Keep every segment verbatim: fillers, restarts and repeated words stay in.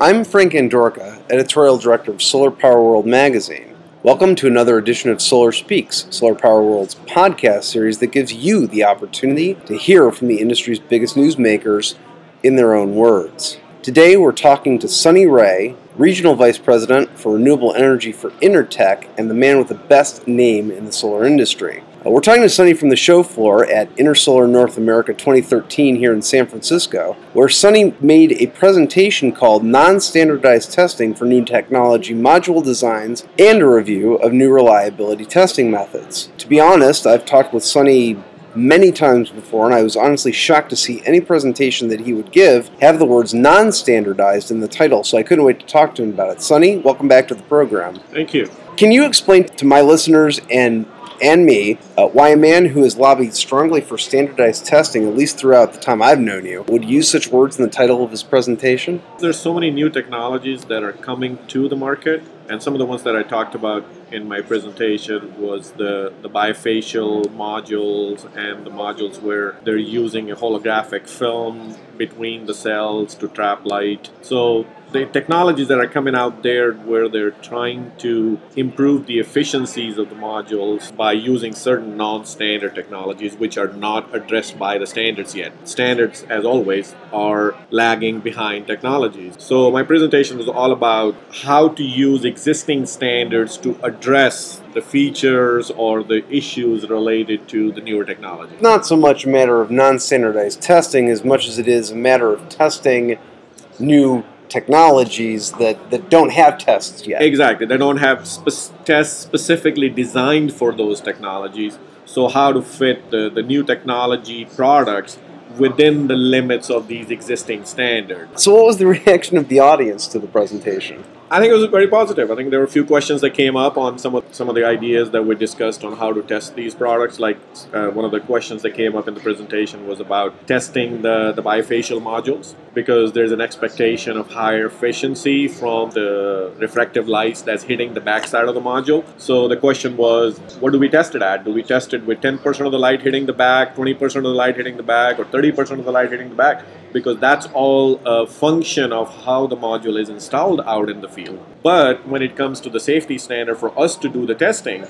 I'm Frank Andorka, Editorial Director of Solar Power World magazine. Welcome to another edition of Solar Speaks, Solar Power World's podcast series that gives you the opportunity to hear from the industry's biggest newsmakers in their own words. Today we're talking to Sunny Rai, Regional Vice President for Renewable Energy for Intertek and the man with the best name in the solar industry. We're talking to Sunny from the show floor at InterSolar North America twenty thirteen here in San Francisco, where Sunny made a presentation called Non-Standardized Testing for New Technology Module Designs and a review of new reliability testing methods. To be honest, I've talked with Sunny many times before, and I was honestly shocked to see any presentation that he would give have the words non-standardized in the title, so I couldn't wait to talk to him about it. Sunny, welcome back to the program. Thank you. Can you explain to my listeners and and me, uh, why a man who has lobbied strongly for standardized testing, at least throughout the time I've known you, would use such words in the title of his presentation? There's so many new technologies that are coming to the market, and some of the ones that I talked about in my presentation was the, the bifacial modules and the modules where they're using a holographic film between the cells to trap light. So the technologies that are coming out there where they're trying to improve the efficiencies of the modules by using certain non-standard technologies which are not addressed by the standards yet. Standards, as always, are lagging behind technologies. So my presentation was all about how to use existing standards to address the features or the issues related to the newer technology. Not so much a matter of non-standardized testing as much as it is a matter of testing new technologies that, that don't have tests yet. Exactly. They don't have spe- tests specifically designed for those technologies. So how to fit the, the new technology products within the limits of these existing standards. So what was the reaction of the audience to the presentation? I think it was very positive. I think there were a few questions that came up on some of some of the ideas that we discussed on how to test these products. Like uh, one of the questions that came up in the presentation was about testing the, the bifacial modules, because there's an expectation of higher efficiency from the refractive lights that's hitting the backside of the module. So the question was, what do we test it at? Do we test it with ten percent of the light hitting the back, twenty percent of the light hitting the back, or thirty percent of the light hitting the back? Because that's all a function of how the module is installed out in the field. But when it comes to the safety standard for us to do the testing,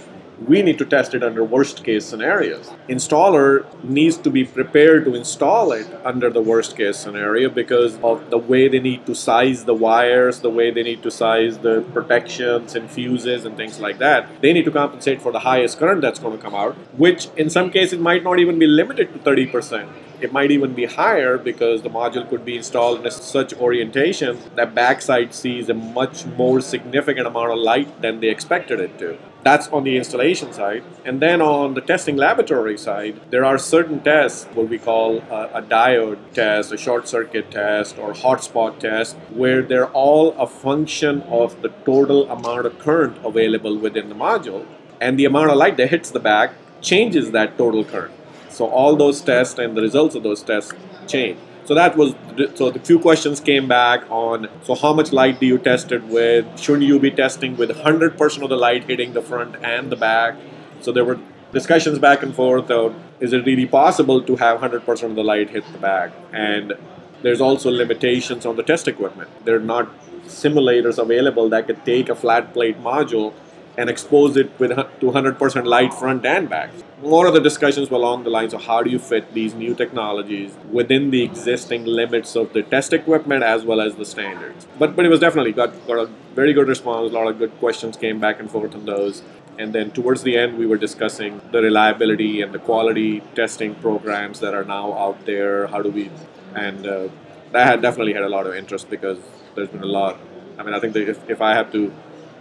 we need to test it under worst case scenarios. Installer needs to be prepared to install it under the worst case scenario because of the way they need to size the wires, the way they need to size the protections and fuses and things like that. They need to compensate for the highest current that's going to come out, which in some cases might not even be limited to thirty percent. It might even be higher because the module could be installed in a such orientation that backside sees a much more significant amount of light than they expected it to. That's on the installation side. And then on the testing laboratory side, there are certain tests, what we call a, a diode test, a short circuit test, or hotspot test, where they're all a function of the total amount of current available within the module. And the amount of light that hits the back changes that total current. So all those tests and the results of those tests change. So that was, so the few questions came back on, so how much light do you test it with? Shouldn't you be testing with one hundred percent of the light hitting the front and the back? So there were discussions back and forth of, is it really possible to have one hundred percent of the light hit the back? And there's also limitations on the test equipment. There are not simulators available that could take a flat plate module and expose it with to one hundred percent light front and back. More of the discussions were along the lines of how do you fit these new technologies within the existing limits of the test equipment as well as the standards. But but it was definitely got, got a very good response. A lot of good questions came back and forth on those. And then towards the end, we were discussing the reliability and the quality testing programs that are now out there. How do we, and uh, that had definitely had a lot of interest because there's been a lot. I mean, I think that if, if I have to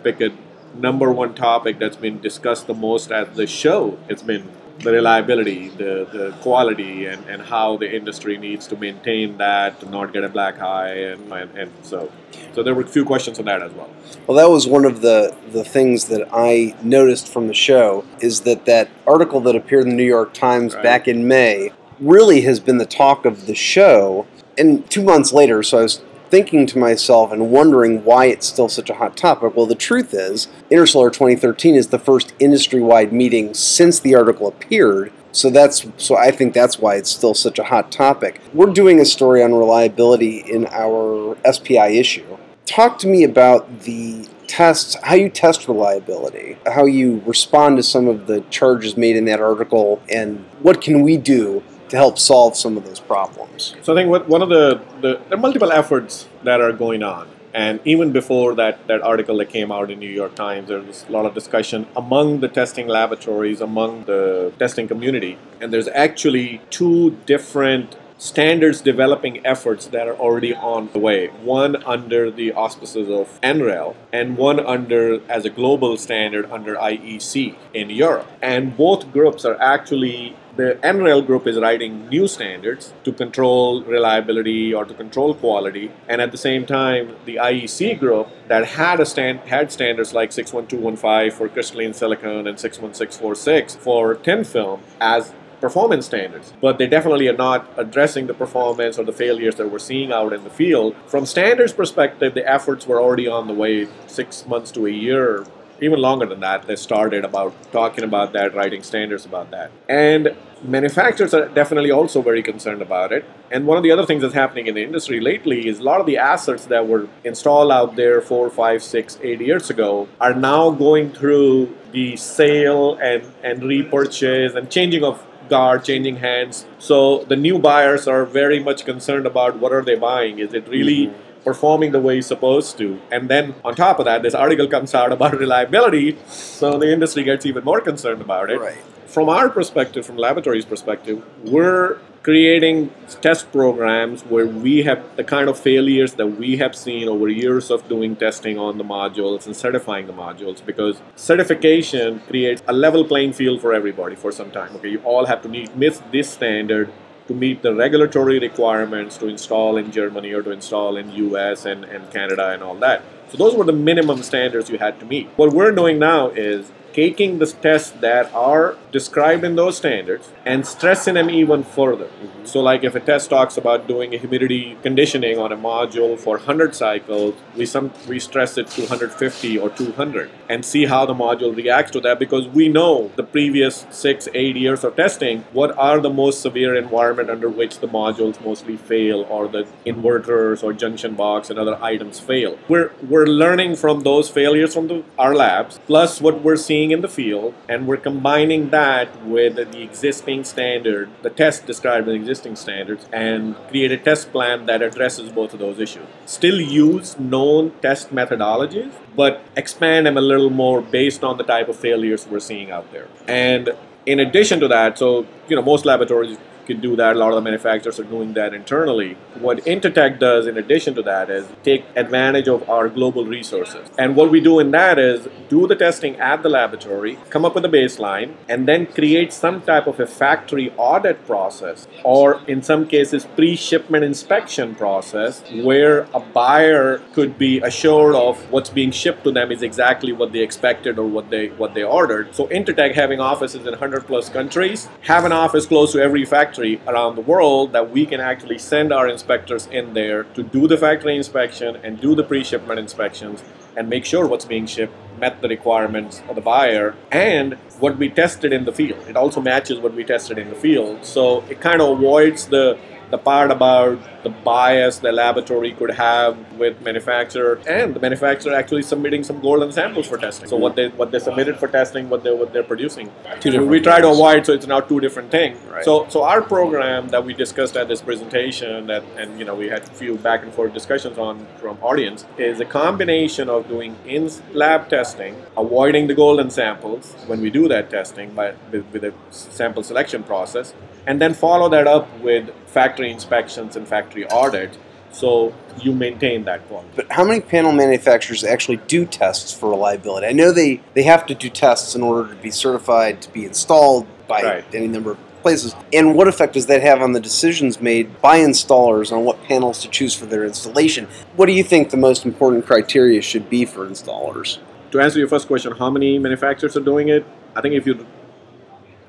pick it, number one topic that's been discussed the most at the show, it's been the reliability, the, the quality, and, and how the industry needs to maintain that to not get a black eye. And, and, and so so there were a few questions on that as well. Well, that was one of the, the things that I noticed from the show is that that article that appeared in the New York Times right. back in May really has been the talk of the show. And two months later, so I was thinking to myself and wondering why it's still such a hot topic. Well, the truth is, InterSolar twenty thirteen is the first industry-wide meeting since the article appeared So that's so I think that's why it's still such a hot topic. We're doing a story on reliability in our S P I issue. Talk to me about the tests, how you test reliability, how you respond to some of the charges made in that article, and what can we do to help solve some of those problems. So I think what, one of the, the, there are multiple efforts that are going on. And even before that, that article that came out in New York Times, there was a lot of discussion among the testing laboratories, among the testing community. And there's actually two different standards developing efforts that are already on the way. One under the auspices of N R E L and one under, as a global standard, under I E C in Europe. And both groups are actually, the N R E L group is writing new standards to control reliability or to control quality, and at the same time, the I E C group that had a stand had standards like six one two one five for crystalline silicon and six one six four six for tin film as performance standards, but they definitely are not addressing the performance or the failures that we're seeing out in the field. From standards perspective, the efforts were already on the way six months to a year, even longer than that. They started about talking about that, writing standards about that. And manufacturers are definitely also very concerned about it. And one of the other things that's happening in the industry lately is a lot of the assets that were installed out there four, five, six, eight years ago are now going through the sale and, and repurchase and changing of guard, changing hands. So the new buyers are very much concerned about what are they buying. Is it really mm-hmm. performing the way it's supposed to? And then on top of that, this article comes out about reliability, so the industry gets even more concerned about it. Right. From our perspective, from laboratories' perspective, we're creating test programs where we have the kind of failures that we have seen over years of doing testing on the modules and certifying the modules, because certification creates a level playing field for everybody for some time. Okay, you all have to meet this standard to meet the regulatory requirements to install in Germany or to install in U S and, and Canada and all that. So those were the minimum standards you had to meet. What we're doing now is taking the tests that are described in those standards and stressing them even further. Mm-hmm. So like if a test talks about doing a humidity conditioning on a module for one hundred cycles, we some we stress it to one hundred fifty or two hundred and see how the module reacts to that, because we know the previous six, eight years of testing, what are the most severe environment under which the modules mostly fail, or the inverters or junction box and other items fail. We're, we're learning from those failures from the, our labs, plus what we're seeing in the field, and we're combining that with the existing standard, the test described in existing standards, and create a test plan that addresses both of those issues. Still use known test methodologies, but expand them a little more based on the type of failures we're seeing out there. And in addition to that, so, you know, most laboratories can do that. A lot of the manufacturers are doing that internally. What Intertek does in addition to that is take advantage of our global resources. And what we do in that is do the testing at the laboratory, come up with a baseline, and then create some type of a factory audit process, or in some cases pre-shipment inspection process, where a buyer could be assured of what's being shipped to them is exactly what they expected or what they what they ordered. So Intertek, having offices in one hundred plus countries, have an office close to every factory around the world that we can actually send our inspectors in there to do the factory inspection and do the pre-shipment inspections and make sure what's being shipped met the requirements of the buyer and what we tested in the field. It also matches what we tested in the field. So it kind of avoids the the part about the bias the laboratory could have with manufacturer, and the manufacturer actually submitting some golden samples for testing. So what they what they submitted for testing, what they what they're producing. So we try to avoid, so it's now two different things. Right. So so our program that we discussed at this presentation, that and you know we had a few back and forth discussions on from audience, is a combination of doing in lab testing, avoiding the golden samples when we do that testing by with, with a sample selection process, and then follow that up with factory inspections and factory audits, so you maintain that quality. But how many panel manufacturers actually do tests for reliability? I know they, they have to do tests in order to be certified, to be installed by right. any number of places. And what effect does that have on the decisions made by installers on what panels to choose for their installation? What do you think the most important criteria should be for installers? To answer your first question, how many manufacturers are doing it? I think if you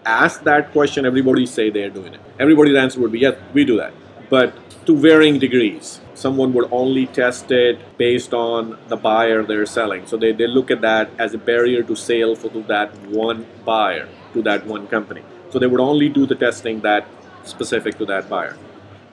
ask that question, everybody say they're doing it. Everybody's answer would be, yes, we do that. But to varying degrees. Someone would only test it based on the buyer they're selling. So they, they look at that as a barrier to sale for that one buyer, to that one company. So they would only do the testing that specific to that buyer.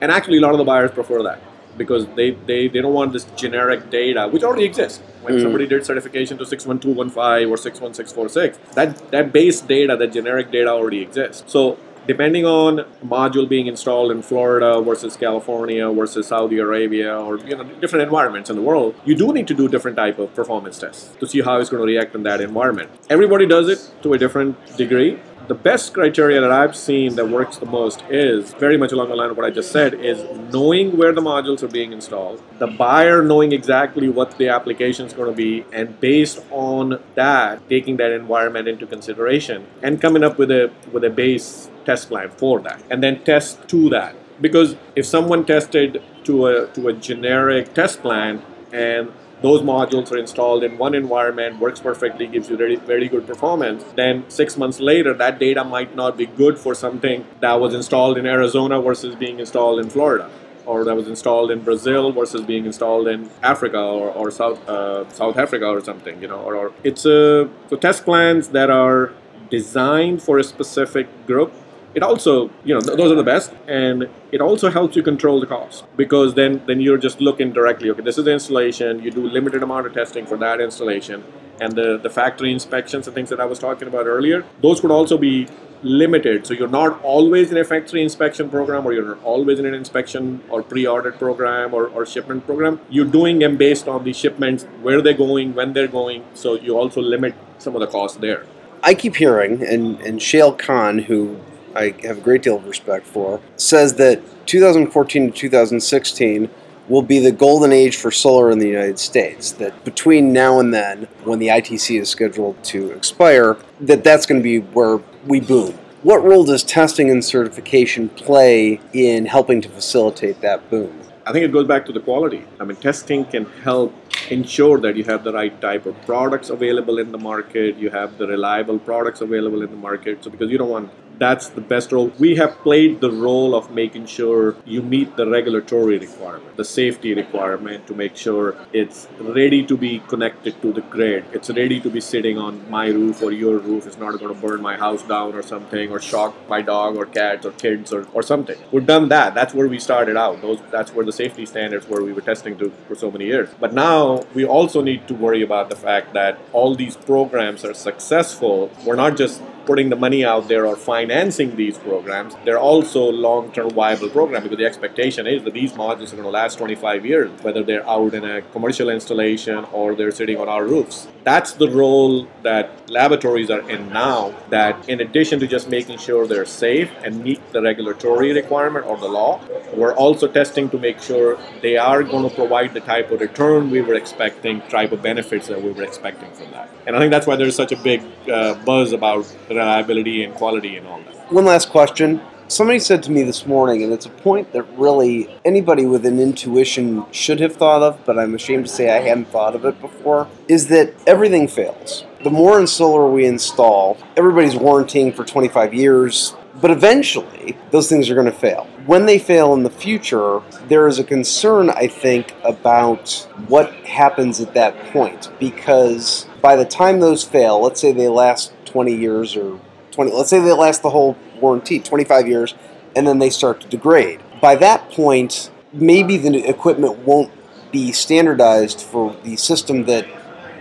And actually, a lot of the buyers prefer that because they, they, they don't want this generic data, which already exists. When mm. somebody did certification to six one two one five or six one six four six, that, that base data, that generic data already exists. So depending on module being installed in Florida versus California versus Saudi Arabia or you know different environments in the world, you do need to do different type of performance tests to see how it's going to react in that environment. Everybody does it to a different degree. The best criteria that I've seen that works the most is, very much along the line of what I just said, is knowing where the modules are being installed, the buyer knowing exactly what the application is going to be, and based on that, taking that environment into consideration and coming up with a with a base test plan for that, and then test to that. Because if someone tested to a to a generic test plan and those modules are installed in one environment, works perfectly, gives you very, very good performance, then six months later, that data might not be good for something that was installed in Arizona versus being installed in Florida, or that was installed in Brazil versus being installed in Africa or, or South uh, South Africa or something, you know. Or, or it's a so test plans that are designed for a specific group. It also, you know, th- those are the best, and it also helps you control the cost, because then, then you're just looking directly, okay, this is the installation, you do limited amount of testing for that installation, and the, the factory inspections and things that I was talking about earlier, those could also be limited, so you're not always in a factory inspection program, or you're not always in an inspection or pre-audit program or, or shipment program. You're doing them based on the shipments, where they're going, when they're going, so you also limit some of the costs there. I keep hearing, and, and Shale Khan, who I have a great deal of respect for, says that two thousand fourteen to two thousand sixteen will be the golden age for solar in the United States, that between now and then, when the I T C is scheduled to expire, that that's going to be where we boom. What role does testing and certification play in helping to facilitate that boom? I think it goes back to the quality. I mean, testing can help ensure that you have the right type of products available in the market, you have the reliable products available in the market, so because you don't want... That's the best role. We have played the role of making sure you meet the regulatory requirement, the safety requirement, to make sure it's ready to be connected to the grid. It's ready to be sitting on my roof or your roof. It's not going to burn my house down or something, or shock my dog or cats or kids or, or something. We've done that. That's where we started out. Those, that's where the safety standards were we were testing to for so many years. But now we also need to worry about the fact that all these programs are successful. We're not just putting the money out there or financing these programs, they're also long-term viable programs, because the expectation is that these modules are going to last twenty-five years, whether they're out in a commercial installation or they're sitting on our roofs. That's the role that laboratories are in now, that in addition to just making sure they're safe and meet the regulatory requirement or the law, we're also testing to make sure they are going to provide the type of return we were expecting, type of benefits that we were expecting from that. And I think that's why there's such a big uh, buzz about reliability and quality and all that. One last question. Somebody said to me this morning, and it's a point that really anybody with an intuition should have thought of, but I'm ashamed to say I hadn't thought of it before, is that everything fails. The more in solar we install, everybody's warranting for twenty-five years, but eventually those things are going to fail. When they fail in the future, there is a concern, I think, about what happens at that point, because by the time those fail, let's say they last twenty years or twenty, let's say they last the whole warranty, twenty-five years, and then they start to degrade. By that point, maybe the equipment won't be standardized for the system that,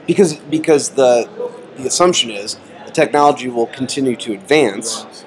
because because the, the assumption is the technology will continue to advance,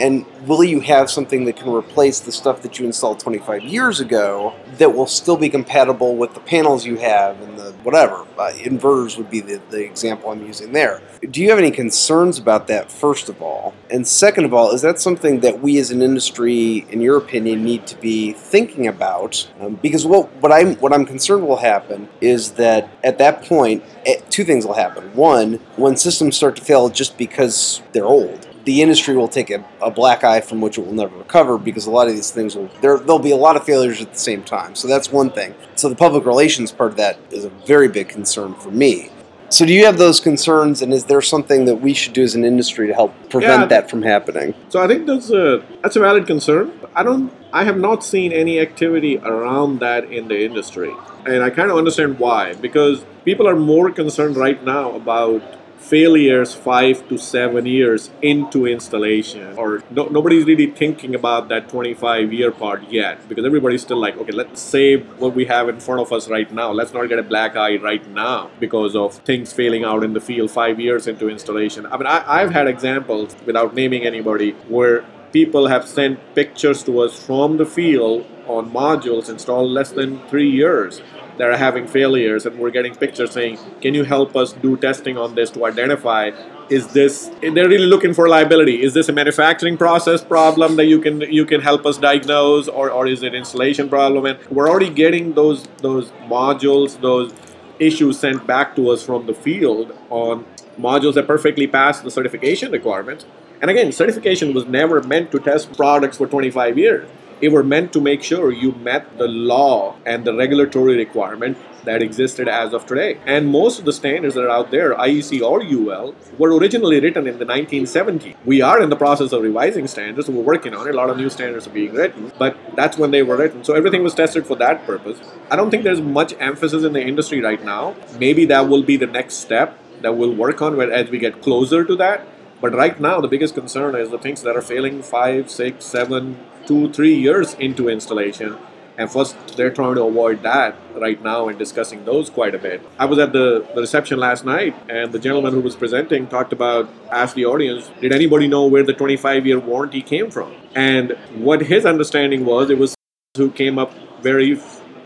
and will you have something that can replace the stuff that you installed twenty-five years ago that will still be compatible with the panels you have and the whatever? Uh, inverters would be the, the example I'm using there. Do you have any concerns about that, first of all? And second of all, is that something that we as an industry, in your opinion, need to be thinking about? Um, because what, what, I'm, what I'm concerned will happen is that at that point, two things will happen. One, when systems start to fail just because they're old, the industry will take a, a black eye from which it will never recover, because a lot of these things will, there, there'll be a lot of failures at the same time. So that's one thing. So the public relations part of that is a very big concern for me. So do you have those concerns, and is there something that we should do as an industry to help prevent yeah, that from happening? So I think that's a, that's a valid concern. I don't, I have not seen any activity around that in the industry. And I kind of understand why, because people are more concerned right now about failures five to seven years into installation, or no, nobody's really thinking about that twenty-five year part yet, because everybody's still like, okay, let's save what we have in front of us right now. Let's not get a black eye right now because of things failing out in the field five years into installation. I mean, I, I've had examples, without naming anybody, where people have sent pictures to us from the field on modules installed less than three years that are having failures, and we're getting pictures saying, can you help us do testing on this to identify, is this, they're really looking for liability. Is this a manufacturing process problem that you can you can help us diagnose, or, or is it installation problem? And we're already getting those those modules, those issues sent back to us from the field on modules that perfectly pass the certification requirements. And again, certification was never meant to test products for twenty-five years. It were meant to make sure you met the law and the regulatory requirement that existed as of today. And most of the standards that are out there, I E C or U L, were originally written in the nineteen seventies. We are in the process of revising standards. We're working on it. A lot of new standards are being written, but that's when they were written. So everything was tested for that purpose. I don't think there's much emphasis in the industry right now. Maybe that will be the next step that we'll work on as we get closer to that. But right now, the biggest concern is the things that are failing five, six, seven, two, three years into installation. And first, they're trying to avoid that right now and discussing those quite a bit. I was at the, the reception last night, and the gentleman who was presenting talked about, asked the audience, did anybody know where the twenty-five year warranty came from? And what his understanding was, it was who came up very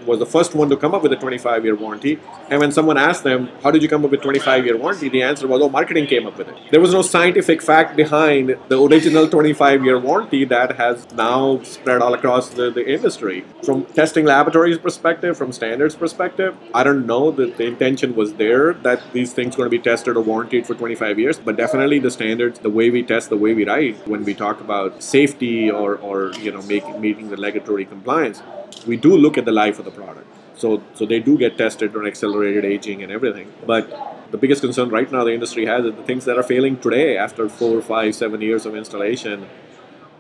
was the first one to come up with a twenty-five year warranty. And when someone asked them, how did you come up with twenty-five year warranty? The answer was, oh, marketing came up with it. There was no scientific fact behind the original twenty-five year warranty that has now spread all across the, the industry. From testing laboratories perspective, from standards perspective, I don't know that the intention was there that these things are going to be tested or warranted for twenty-five years, but definitely the standards, the way we test, the way we write, when we talk about safety or, or you know, making meeting the regulatory compliance, we do look at the life of the product. So so they do get tested on accelerated aging and everything. But the biggest concern right now the industry has is the things that are failing today after four, five, seven years of installation.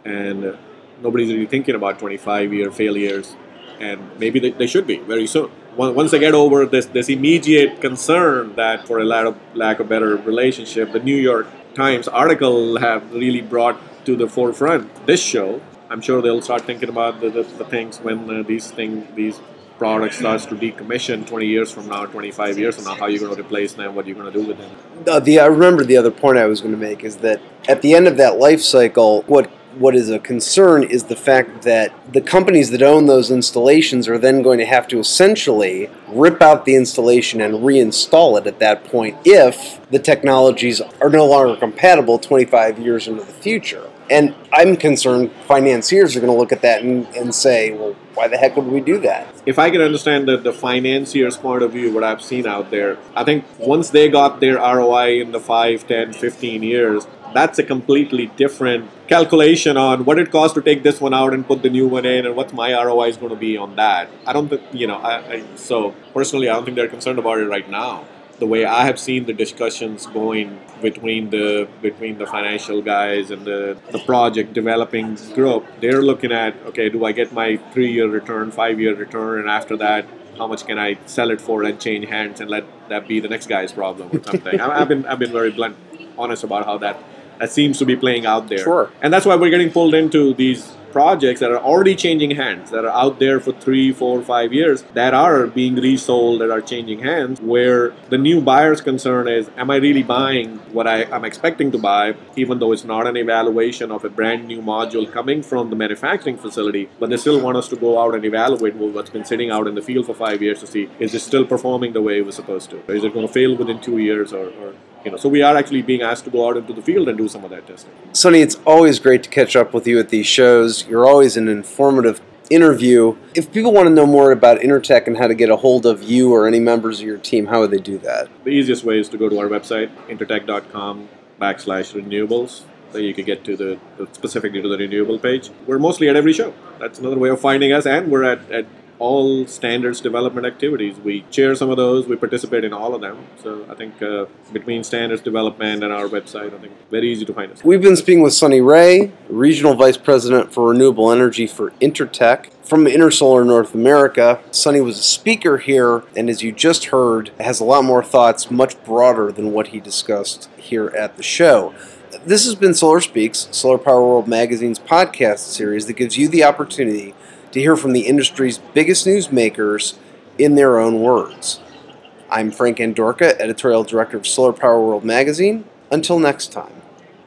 And nobody's really thinking about twenty-five year failures. And maybe they, they should be very soon. Once they get over this, this immediate concern that for a lack of, lack of better relationship, the New York Times article have really brought to the forefront this show. I'm sure they'll start thinking about the, the, the things when uh, these things, these products starts to decommission twenty years from now, twenty-five years from now, how you're going to replace them, what you're going to do with them. The, the, I remember the other point I was going to make is that at the end of that life cycle, what what is a concern is the fact that the companies that own those installations are then going to have to essentially rip out the installation and reinstall it at that point if the technologies are no longer compatible twenty-five years into the future. And I'm concerned financiers are going to look at that and, and say, well, why the heck would we do that? If I can understand the, the financier's point of view, what I've seen out there, I think once they got their R O I in the five, ten, fifteen years, that's a completely different calculation on what it costs to take this one out and put the new one in and what my R O I is going to be on that. I don't think, you know, I, I, so personally, I don't think they're concerned about it right now. The way I have seen the discussions going between the between the financial guys and the, the project developing group, they're looking at, okay, do I get my three-year return, five-year return, and after that, how much can I sell it for and change hands and let that be the next guy's problem or something? I've been I've been very blunt, honest about how that, that seems to be playing out there. Sure. And that's why we're getting pulled into these projects that are already changing hands, that are out there for three, four, five years, that are being resold, that are changing hands, where the new buyer's concern is, am I really buying what I, I'm expecting to buy, even though it's not an evaluation of a brand new module coming from the manufacturing facility, but they still want us to go out and evaluate what's been sitting out in the field for five years to see, is it still performing the way it was supposed to? Or is it going to fail within two years or... or You know, so we are actually being asked to go out into the field and do some of that testing. Sunny, it's always great to catch up with you at these shows. You're always an informative interview. If people want to know more about Intertek and how to get a hold of you or any members of your team, how would they do that? The easiest way is to go to our website, intertek.com backslash renewables. So you can get to the, specifically to the renewable page. We're mostly at every show. That's another way of finding us, and we're at... at all standards development activities. We chair some of those, we participate in all of them. So I think uh, between standards development and our website, I think very easy to find us. We've been speaking with Sunny Rai, Regional Vice President for Renewable Energy for Intertek from InterSolar North America. Sunny was a speaker here, and as you just heard, has a lot more thoughts, much broader than what he discussed here at the show. This has been Solar Speaks, Solar Power World Magazine's podcast series that gives you the opportunity to hear from the industry's biggest newsmakers in their own words. I'm Frank Andorka, Editorial Director of Solar Power World Magazine. Until next time.